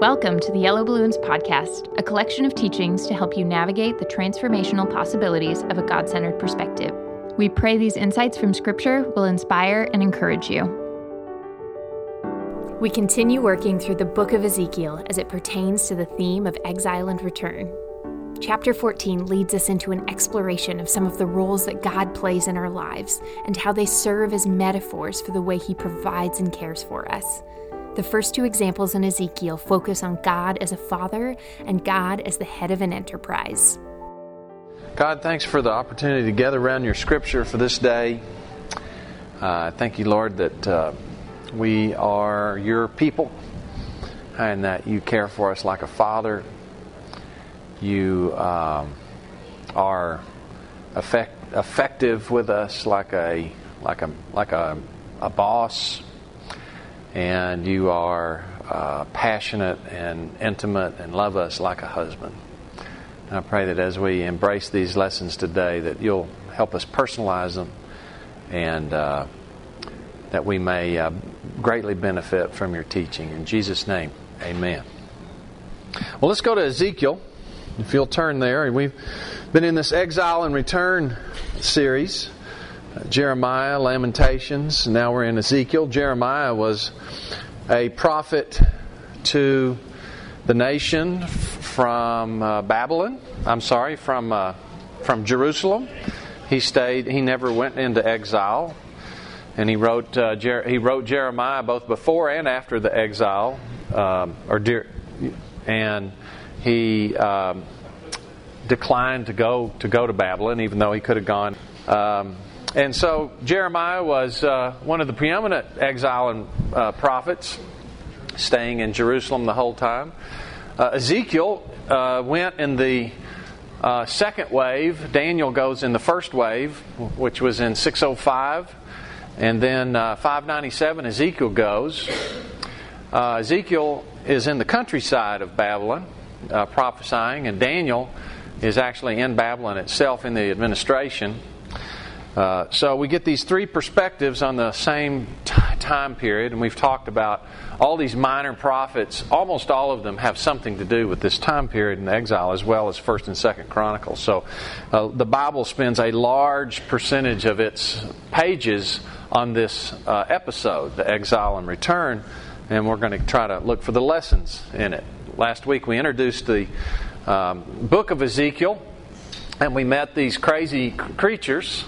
Welcome to the Yellow Balloons podcast, a collection of teachings to help you navigate the transformational possibilities of a God-centered perspective. We pray these insights from Scripture will inspire and encourage you. We continue working through the Book of Ezekiel as it pertains to the theme of exile and return. Chapter 14 leads us into an exploration of some of the roles that God plays in our lives and how they serve as metaphors for the way He provides and cares for us. The first two examples in Ezekiel focus on God as a father and God as the head of an enterprise. God, thanks for the opportunity to gather around your scripture for this day. Thank you, Lord, that we are your people and that you care for us like a father. You are effective with us like a boss. And you are passionate and intimate and love us like a husband. And I pray that as we embrace these lessons today that you'll help us personalize them and that we may greatly benefit from your teaching. In Jesus' name, amen. Well, let's go to Ezekiel. If you'll turn there. And we've been in this Exile and Return series. Jeremiah, Lamentations, now we're in Ezekiel. Jeremiah was a prophet to the nation from from Jerusalem. He never went into exile. And he wrote Jeremiah both before and after the exile. He declined to go to Babylon, even though he could have gone. And so Jeremiah was one of the preeminent exile prophets, staying in Jerusalem the whole time. Ezekiel went in the second wave. Daniel goes in the first wave, which was in 605. And then 597, Ezekiel goes. Ezekiel is in the countryside of Babylon, prophesying. And Daniel is actually in Babylon itself in the administration. So we get these three perspectives on the same time period, and we've talked about all these minor prophets. Almost all of them have something to do with this time period in exile, as well as 1st and 2nd Chronicles. So the Bible spends a large percentage of its pages on this episode, the exile and return, and we're going to try to look for the lessons in it. Last week we introduced the book of Ezekiel, and we met these crazy creatures.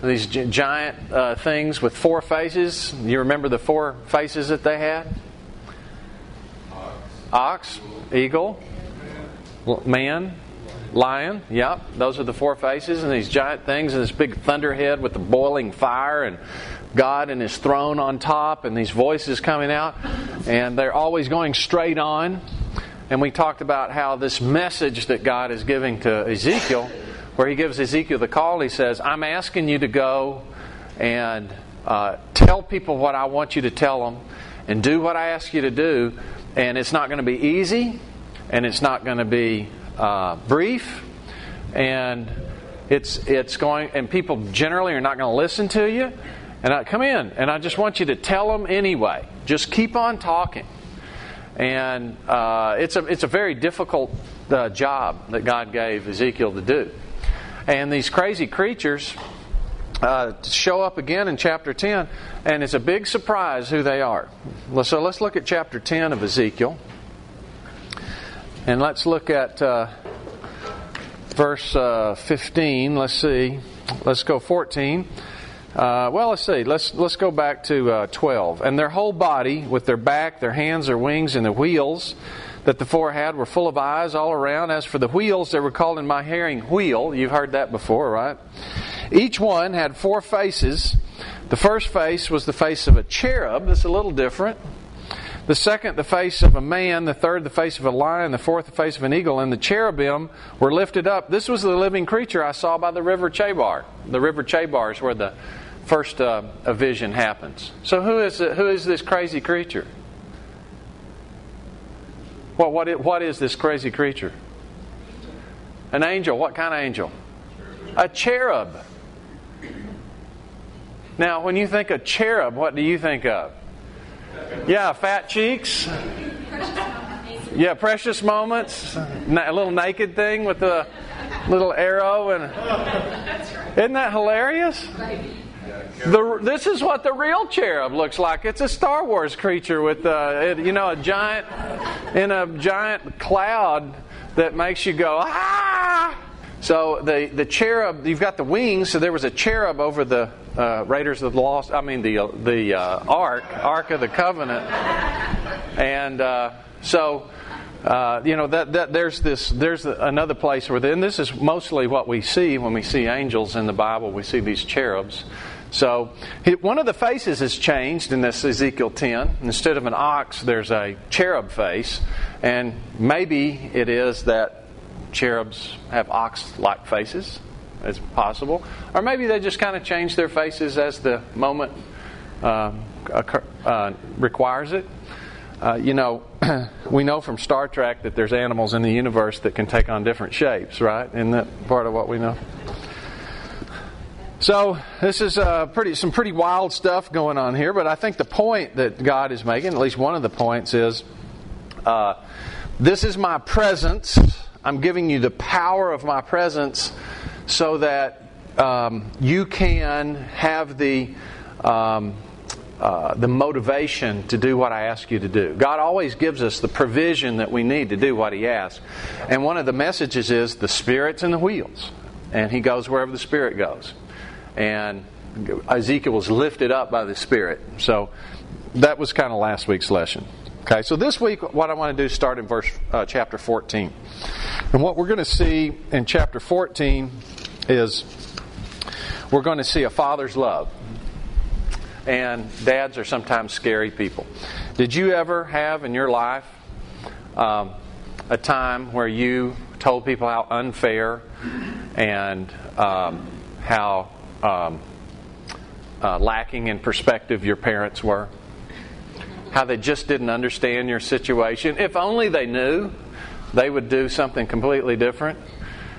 These giant things with four faces. You remember the four faces that they had? Ox, eagle, man, lion. Yep, those are the four faces. And these giant things and this big thunderhead with the boiling fire and God and His throne on top and these voices coming out. And they're always going straight on. And we talked about how this message that God is giving to Ezekiel, where He gives Ezekiel the call, He says, I'm asking you to go and tell people what I want you to tell them and do what I ask you to do. And it's not going to be easy, and it's not going to be brief, and it's going. And people generally are not going to listen to you. And I come in, and I just want you to tell them anyway. Just keep on talking. And it's a very difficult job that God gave Ezekiel to do. And these crazy creatures show up again in chapter 10, and it's a big surprise who they are. So let's look at chapter 10 of Ezekiel. And let's look at verse 15. Let's see. Let's go 14. Let's see. Let's go back to 12. And their whole body, with their back, their hands, their wings, and their wheels that the four had were full of eyes all around. As for the wheels, they were called in my hearing wheel. You've heard that before, right? Each one had four faces. The first face was the face of a cherub. That's a little different. The second, the face of a man. The third, the face of a lion. The fourth, the face of an eagle. And the cherubim were lifted up. This was the living creature I saw by the river Chebar. The river Chebar is where the first vision happens. So who is this crazy creature? Well, what is this crazy creature? An angel. What kind of angel? A cherub. Now, when you think of cherub, what do you think of? Yeah, fat cheeks, Yeah, precious moments. A little naked thing with a little arrow. And isn't that hilarious? This is what the real cherub looks like. It's a Star Wars creature with a giant cloud that makes you go ah. So the cherub, you've got the wings. So there was a cherub over the Raiders of the Lost. I mean the Ark of the Covenant, and there's another place where. And this is mostly what we see when we see angels in the Bible. We see these cherubs. So one of the faces is changed in this Ezekiel 10. Instead of an ox, there's a cherub face. And maybe it is that cherubs have ox-like faces. It's possible. Or maybe they just kind of change their faces as the moment requires it. We know from Star Trek that there's animals in the universe that can take on different shapes, right? Isn't that part of what we know? So this is some pretty wild stuff going on here, but I think the point that God is making, at least one of the points, is this is my presence. I'm giving you the power of my presence so that you can have the motivation to do what I ask you to do. God always gives us the provision that we need to do what He asks. And one of the messages is the Spirit's in the wheels. And He goes wherever the Spirit goes. And Ezekiel was lifted up by the Spirit. So that was kind of last week's lesson. Okay, so this week what I want to do is start in chapter 14. And what we're going to see in chapter 14 is we're going to see a father's love. And dads are sometimes scary people. Did you ever have in your life a time where you told people how unfair and how lacking in perspective your parents were? How they just didn't understand your situation. If only they knew, they would do something completely different.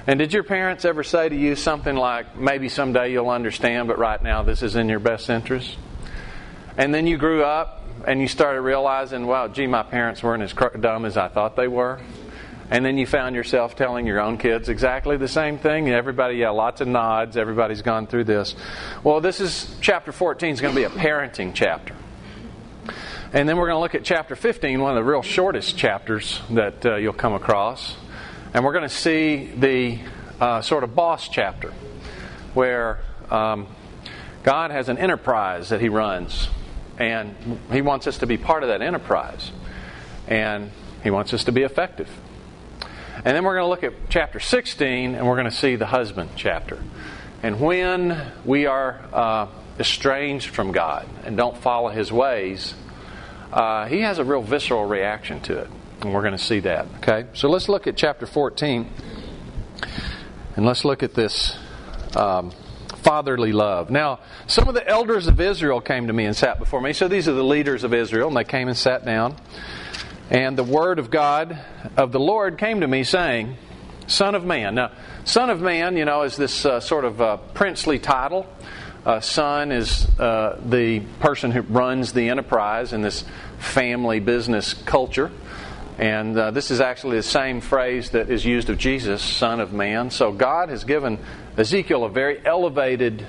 And did your parents ever say to you something like, maybe someday you'll understand, but right now this is in your best interest? And then you grew up and you started realizing, wow, gee, my parents weren't as dumb as I thought they were. And then you found yourself telling your own kids exactly the same thing. Everybody, lots of nods. Everybody's gone through this. Well, this is chapter 14 is going to be a parenting chapter. And then we're going to look at chapter 15, one of the real shortest chapters that you'll come across. And we're going to see the sort of boss chapter where God has an enterprise that He runs. And He wants us to be part of that enterprise. And He wants us to be effective. And then we're going to look at chapter 16, and we're going to see the husband chapter. And when we are estranged from God and don't follow His ways, He has a real visceral reaction to it. And we're going to see that. Okay, so let's look at chapter 14. And let's look at this fatherly love. Now, some of the elders of Israel came to me and sat before me. So these are the leaders of Israel, and they came and sat down. And the word of God, of the Lord, came to me saying, Son of Man. Now, Son of Man, is this sort of princely title. Son is the person who runs the enterprise in this family business culture. And this is actually the same phrase that is used of Jesus, Son of Man. So God has given Ezekiel a very elevated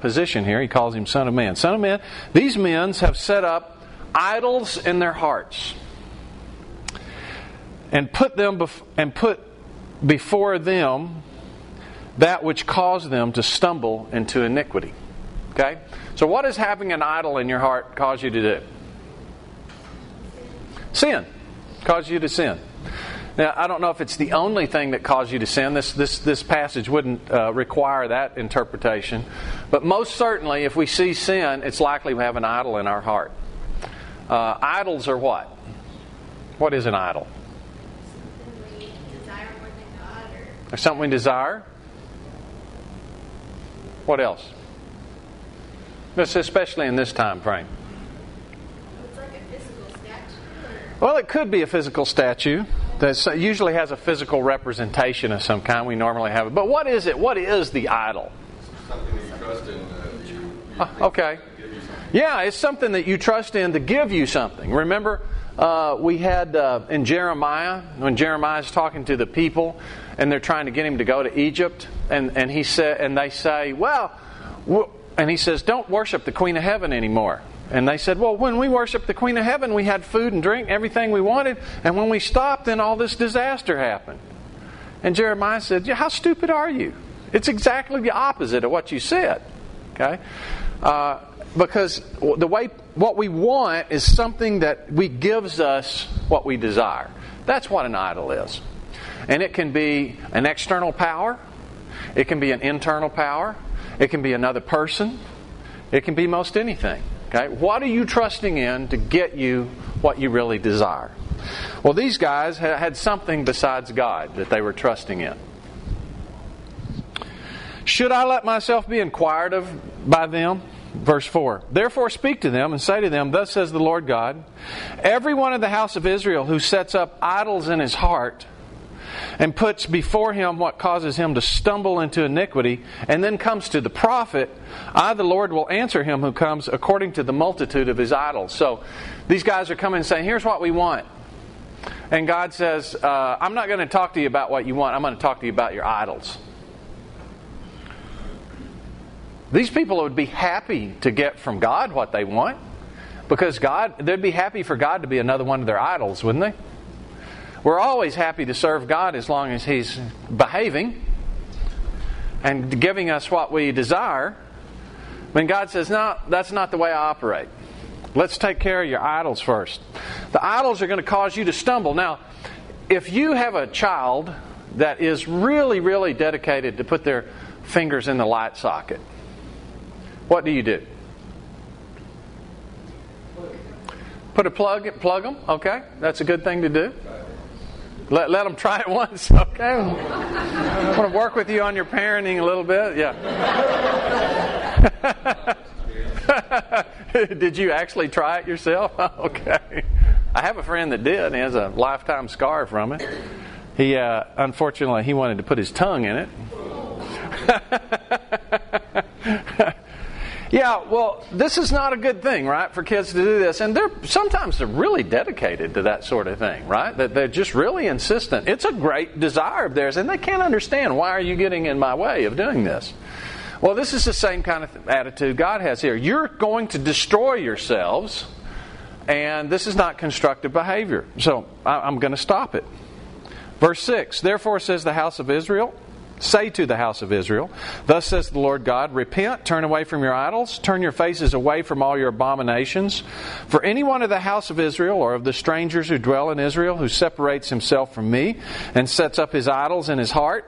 position here. He calls him Son of Man. Son of Man, these men have set up idols in their hearts. And put before them that which caused them to stumble into iniquity. Okay? So what does having an idol in your heart cause you to do? Sin. Cause you to sin. Now, I don't know if it's the only thing that caused you to sin. This passage wouldn't require that interpretation. But most certainly, if we see sin, it's likely we have an idol in our heart. Idols are what? What is an idol? Or something we desire. What else? This, especially in this time frame. It's like a physical statue. Well, it could be a physical statue that usually has a physical representation of some kind. We normally have it. But what is it? What is the idol? Something that you trust in. Okay. Yeah, it's something that you trust in to give you something. Remember, we had in Jeremiah, when Jeremiah's talking to the people, and they're trying to get him to go to Egypt, and he said, and they say, well, and he says, don't worship the Queen of Heaven anymore. And they said, well, when we worshiped the Queen of Heaven, we had food and drink, everything we wanted, and when we stopped, then all this disaster happened. And Jeremiah said, yeah, how stupid are you? It's exactly the opposite of what you said. Okay? Because the way what we want is something that we gives us what we desire. That's what an idol is. And it can be an external power. It can be an internal power. It can be another person. It can be most anything. Okay? What are you trusting in to get you what you really desire? Well, these guys had something besides God that they were trusting in. Should I let myself be inquired of by them? Verse 4, therefore speak to them and say to them, thus says the Lord God, every one of the house of Israel who sets up idols in his heart and puts before him what causes him to stumble into iniquity and then comes to the prophet, I the Lord will answer him who comes according to the multitude of his idols. So these guys are coming and saying, here's what we want. And God says, I'm not going to talk to you about what you want. I'm going to talk to you about your idols. These people would be happy to get from God what they want, because God, they'd be happy for God to be another one of their idols, wouldn't they? We're always happy to serve God as long as He's behaving and giving us what we desire. When God says, no, that's not the way I operate. Let's take care of your idols first. The idols are going to cause you to stumble. Now, if you have a child that is really, really dedicated to put their fingers in the light socket, what do? Put a plug them, okay? That's a good thing to do. Let them try it once, okay? I want to work with you on your parenting a little bit, yeah. Did you actually try it yourself? Okay. I have a friend that did, and he has a lifetime scar from it. He, unfortunately, he wanted to put his tongue in it. Yeah, well, this is not a good thing, right, for kids to do this. And they're sometimes really dedicated to that sort of thing, right? That they're just really insistent. It's a great desire of theirs, and they can't understand, why are you getting in my way of doing this? Well, this is the same kind of attitude God has here. You're going to destroy yourselves, and this is not constructive behavior. So I'm going to stop it. Verse 6, therefore says the house of Israel, say to the house of Israel, thus says the Lord God, repent, turn away from your idols, turn your faces away from all your abominations. For any one of the house of Israel or of the strangers who dwell in Israel who separates himself from me and sets up his idols in his heart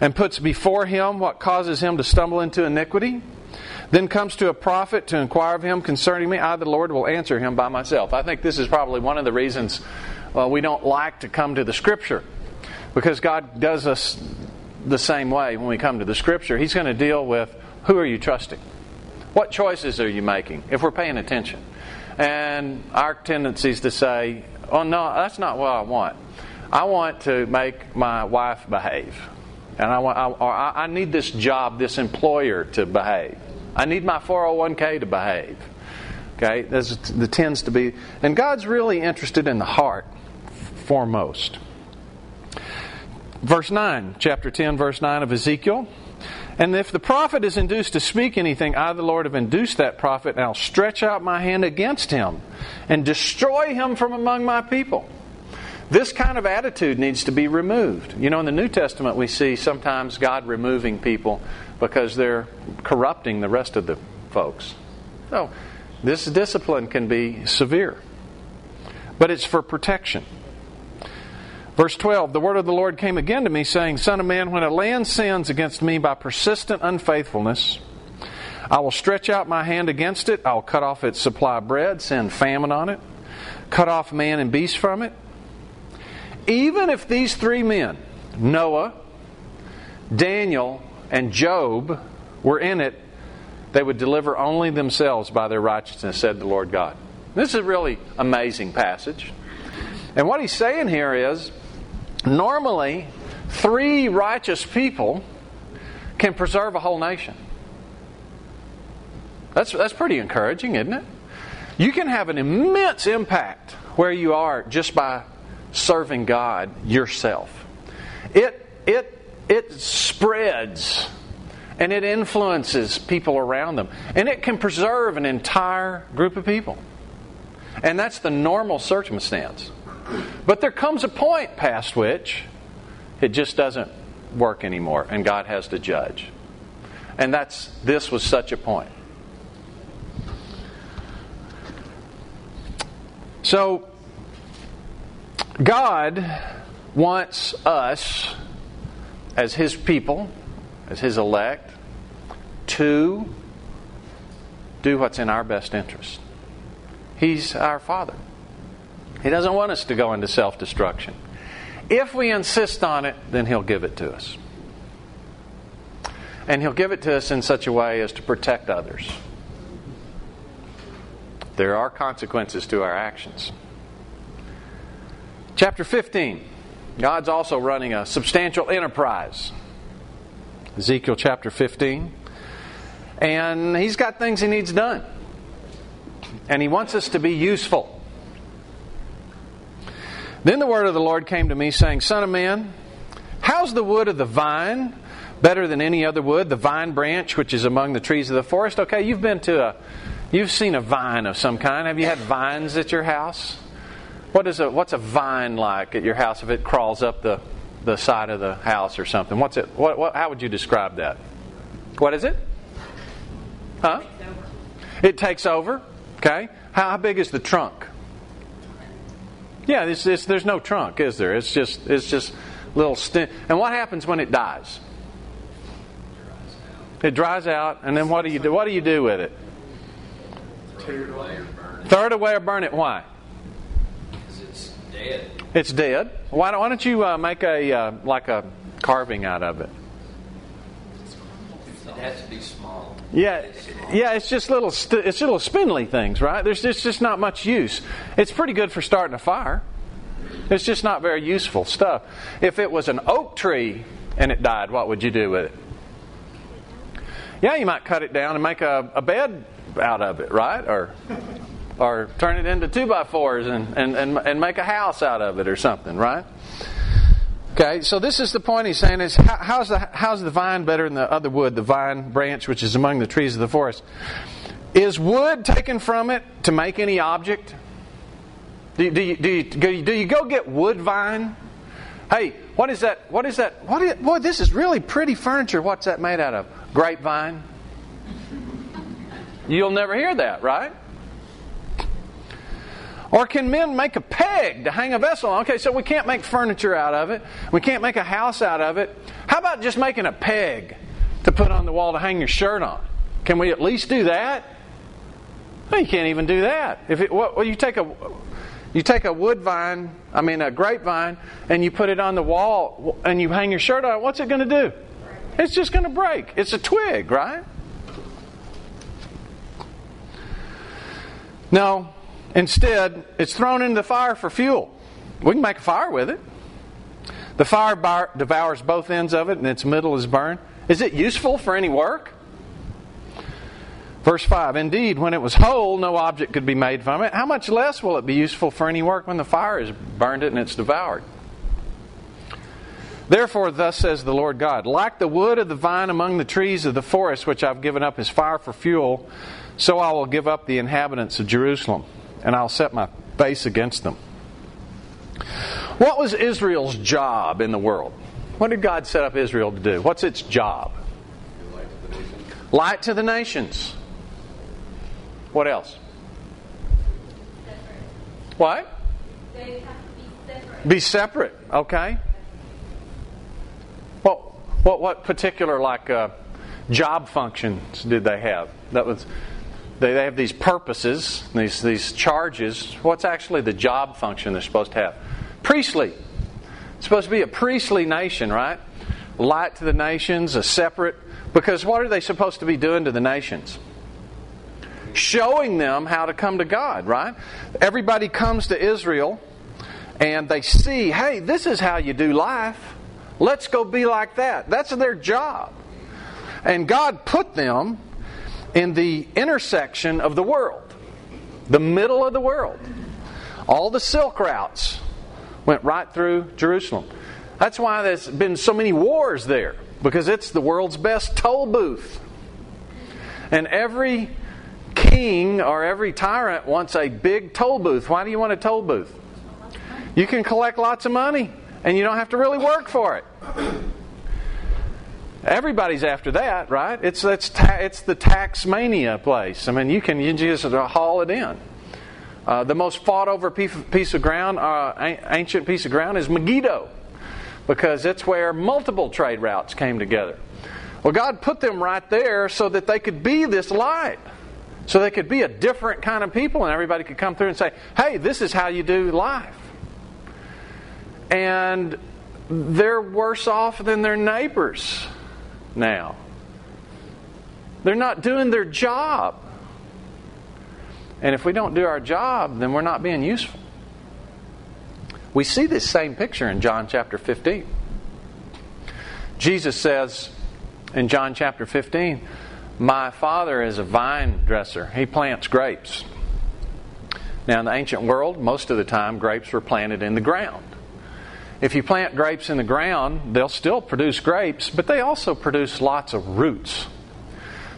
and puts before him what causes him to stumble into iniquity, then comes to a prophet to inquire of him concerning me, I, the Lord, will answer him by myself. I think this is probably one of the reasons we don't like to come to the Scripture, because God does us the same way. When we come to the Scripture, He's going to deal with, who are you trusting? What choices are you making, if we're paying attention? And our tendency is to say, oh no, that's not what I want. I want to make my wife behave. And I need this job, this employer to behave. I need my 401k to behave. Okay, that tends to be... And God's really interested in the heart, foremost. Verse 9, chapter 10, verse 9 of Ezekiel. And if the prophet is induced to speak anything, I, the Lord, have induced that prophet, and I'll stretch out my hand against him and destroy him from among my people. This kind of attitude needs to be removed. You know, in the New Testament we see sometimes God removing people because they're corrupting the rest of the folks. So, this discipline can be severe. But it's for protection. Verse 12, the word of the Lord came again to me, saying, Son of man, when a land sins against me by persistent unfaithfulness, I will stretch out my hand against it. I will cut off its supply of bread, send famine on it, cut off man and beast from it. Even if these three men, Noah, Daniel, and Job, were in it, they would deliver only themselves by their righteousness, said the Lord God. This is a really amazing passage. And what he's saying here is, normally, three righteous people can preserve a whole nation. That's pretty encouraging, isn't it? You can have an immense impact where you are just by serving God yourself. It spreads and it influences people around them. And it can preserve an entire group of people. And that's the normal circumstance. But there comes a point past which it just doesn't work anymore and God has to judge. And this was such a point. So, God wants us as His people, as His elect, to do what's in our best interest. He's our Father. He doesn't want us to go into self-destruction. If we insist on it, then He'll give it to us. And He'll give it to us in such a way as to protect others. There are consequences to our actions. Chapter 15. God's also running a substantial enterprise. Ezekiel chapter 15. And He's got things He needs done. And He wants us to be useful. Then the word of the Lord came to me, saying, Son of man, how's the wood of the vine better than any other wood? The vine branch, which is among the trees of the forest. Okay, you've seen a vine of some kind. Have you had vines at your house? What's a vine like at your house if it crawls up the side of the house or something? What's it? How would you describe that? What is it? Huh? It takes over. Okay. How big is the trunk? Yeah, there's no trunk, is there? It's just little stem. And what happens when it dies? It dries out, and then what do you do? What do you do with it? Third away or burn it. Why? It's dead. Why don't you make a carving out of it? It has to be small. Yeah. It's just little spindly things, right? There's just not much use. It's pretty good for starting a fire. It's just not very useful stuff. If it was an oak tree and it died, what would you do with it? Yeah, you might cut it down and make a bed out of it, right? Or turn it into 2x4s and make a house out of it or something, right? Okay, so this is the point he's saying is, how's the vine better than the other wood, the vine branch which is among the trees of the forest? Is wood taken from it to make any object? Do you go get wood vine? Hey, what is that? What is that? Boy, this is really pretty furniture. What's that made out of? Grapevine? You'll never hear that, right? Or can men make a peg to hang a vessel on? Okay, so we can't make furniture out of it. We can't make a house out of it. How about just making a peg to put on the wall to hang your shirt on? Can we at least do that? Well, you can't even do that. You take a a grapevine, and you put it on the wall, and you hang your shirt on it. What's it going to do? It's just going to break. It's a twig, right? No. Instead, it's thrown into the fire for fuel. We can make a fire with it. The fire devours both ends of it, and its middle is burned. Is it useful for any work? Verse 5, indeed, when it was whole, no object could be made from it. How much less will it be useful for any work when the fire has burned it and it's devoured? Therefore, thus says the Lord God, like the wood of the vine among the trees of the forest, which I've given up as fire for fuel, so I will give up the inhabitants of Jerusalem. And I'll set my face against them. What was Israel's job in the world? What did God set up Israel to do? What's its job? Light to the nations. What else? Separate. What? They have to be separate. Be separate, okay. Well, what particular job functions did they have? That was... They have these purposes, these charges. What's actually the job function they're supposed to have? Priestly. It's supposed to be a priestly nation, right? Light to the nations, a separate. Because what are they supposed to be doing to the nations? Showing them how to come to God, right? Everybody comes to Israel and they see, hey, this is how you do life. Let's go be like that. That's their job. And God put them in the intersection of the world, the middle of the world. All the silk routes went right through Jerusalem. That's why there's been so many wars there, because it's the world's best toll booth. And every king or every tyrant wants a big toll booth. Why do you want a toll booth? You can collect lots of money, and you don't have to really work for it. Everybody's after that, right? It's the tax mania place. I mean, you just haul it in. The most fought over piece of ground, ancient piece of ground, is Megiddo, because it's where multiple trade routes came together. Well, God put them right there so that they could be this light, so they could be a different kind of people, and everybody could come through and say, "Hey, this is how you do life." And they're worse off than their neighbors. Now, they're not doing their job. And if we don't do our job, then we're not being useful. We see this same picture in John chapter 15. Jesus says in John chapter 15, "My Father is a vine dresser. He plants grapes." Now, in the ancient world, most of the time, grapes were planted in the ground. If you plant grapes in the ground, they'll still produce grapes, but they also produce lots of roots.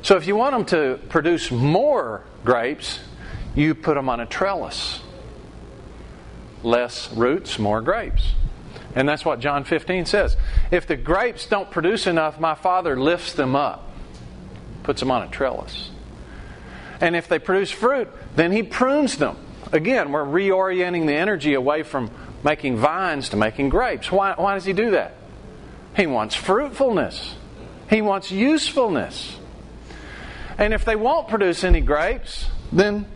So if you want them to produce more grapes, you put them on a trellis. Less roots, more grapes. And that's what John 15 says. If the grapes don't produce enough, my Father lifts them up, puts them on a trellis. And if they produce fruit, then He prunes them. Again, we're reorienting the energy away from making vines to making grapes. Why does He do that? He wants fruitfulness. He wants usefulness. And if they won't produce any grapes, then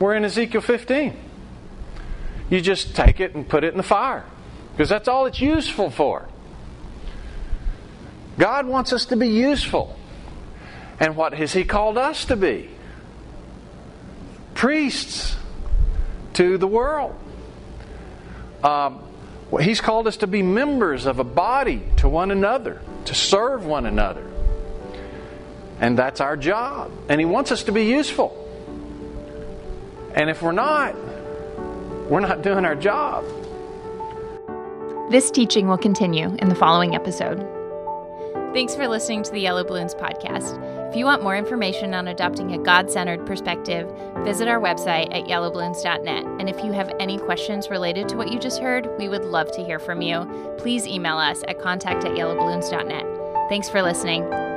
we're in Ezekiel 15. You just take it and put it in the fire, because that's all it's useful for. God wants us to be useful. And what has He called us to be? Priests to the world. He's called us to be members of a body to one another, to serve one another. And that's our job. And He wants us to be useful. And if we're not, we're not doing our job. This teaching will continue in the following episode. Thanks for listening to the Yellow Balloons podcast. If you want more information on adopting a God-centered perspective, visit our website at yellowbloons.net. And if you have any questions related to what you just heard, we would love to hear from you. Please email us at contact@yellowbloons.net. Thanks for listening.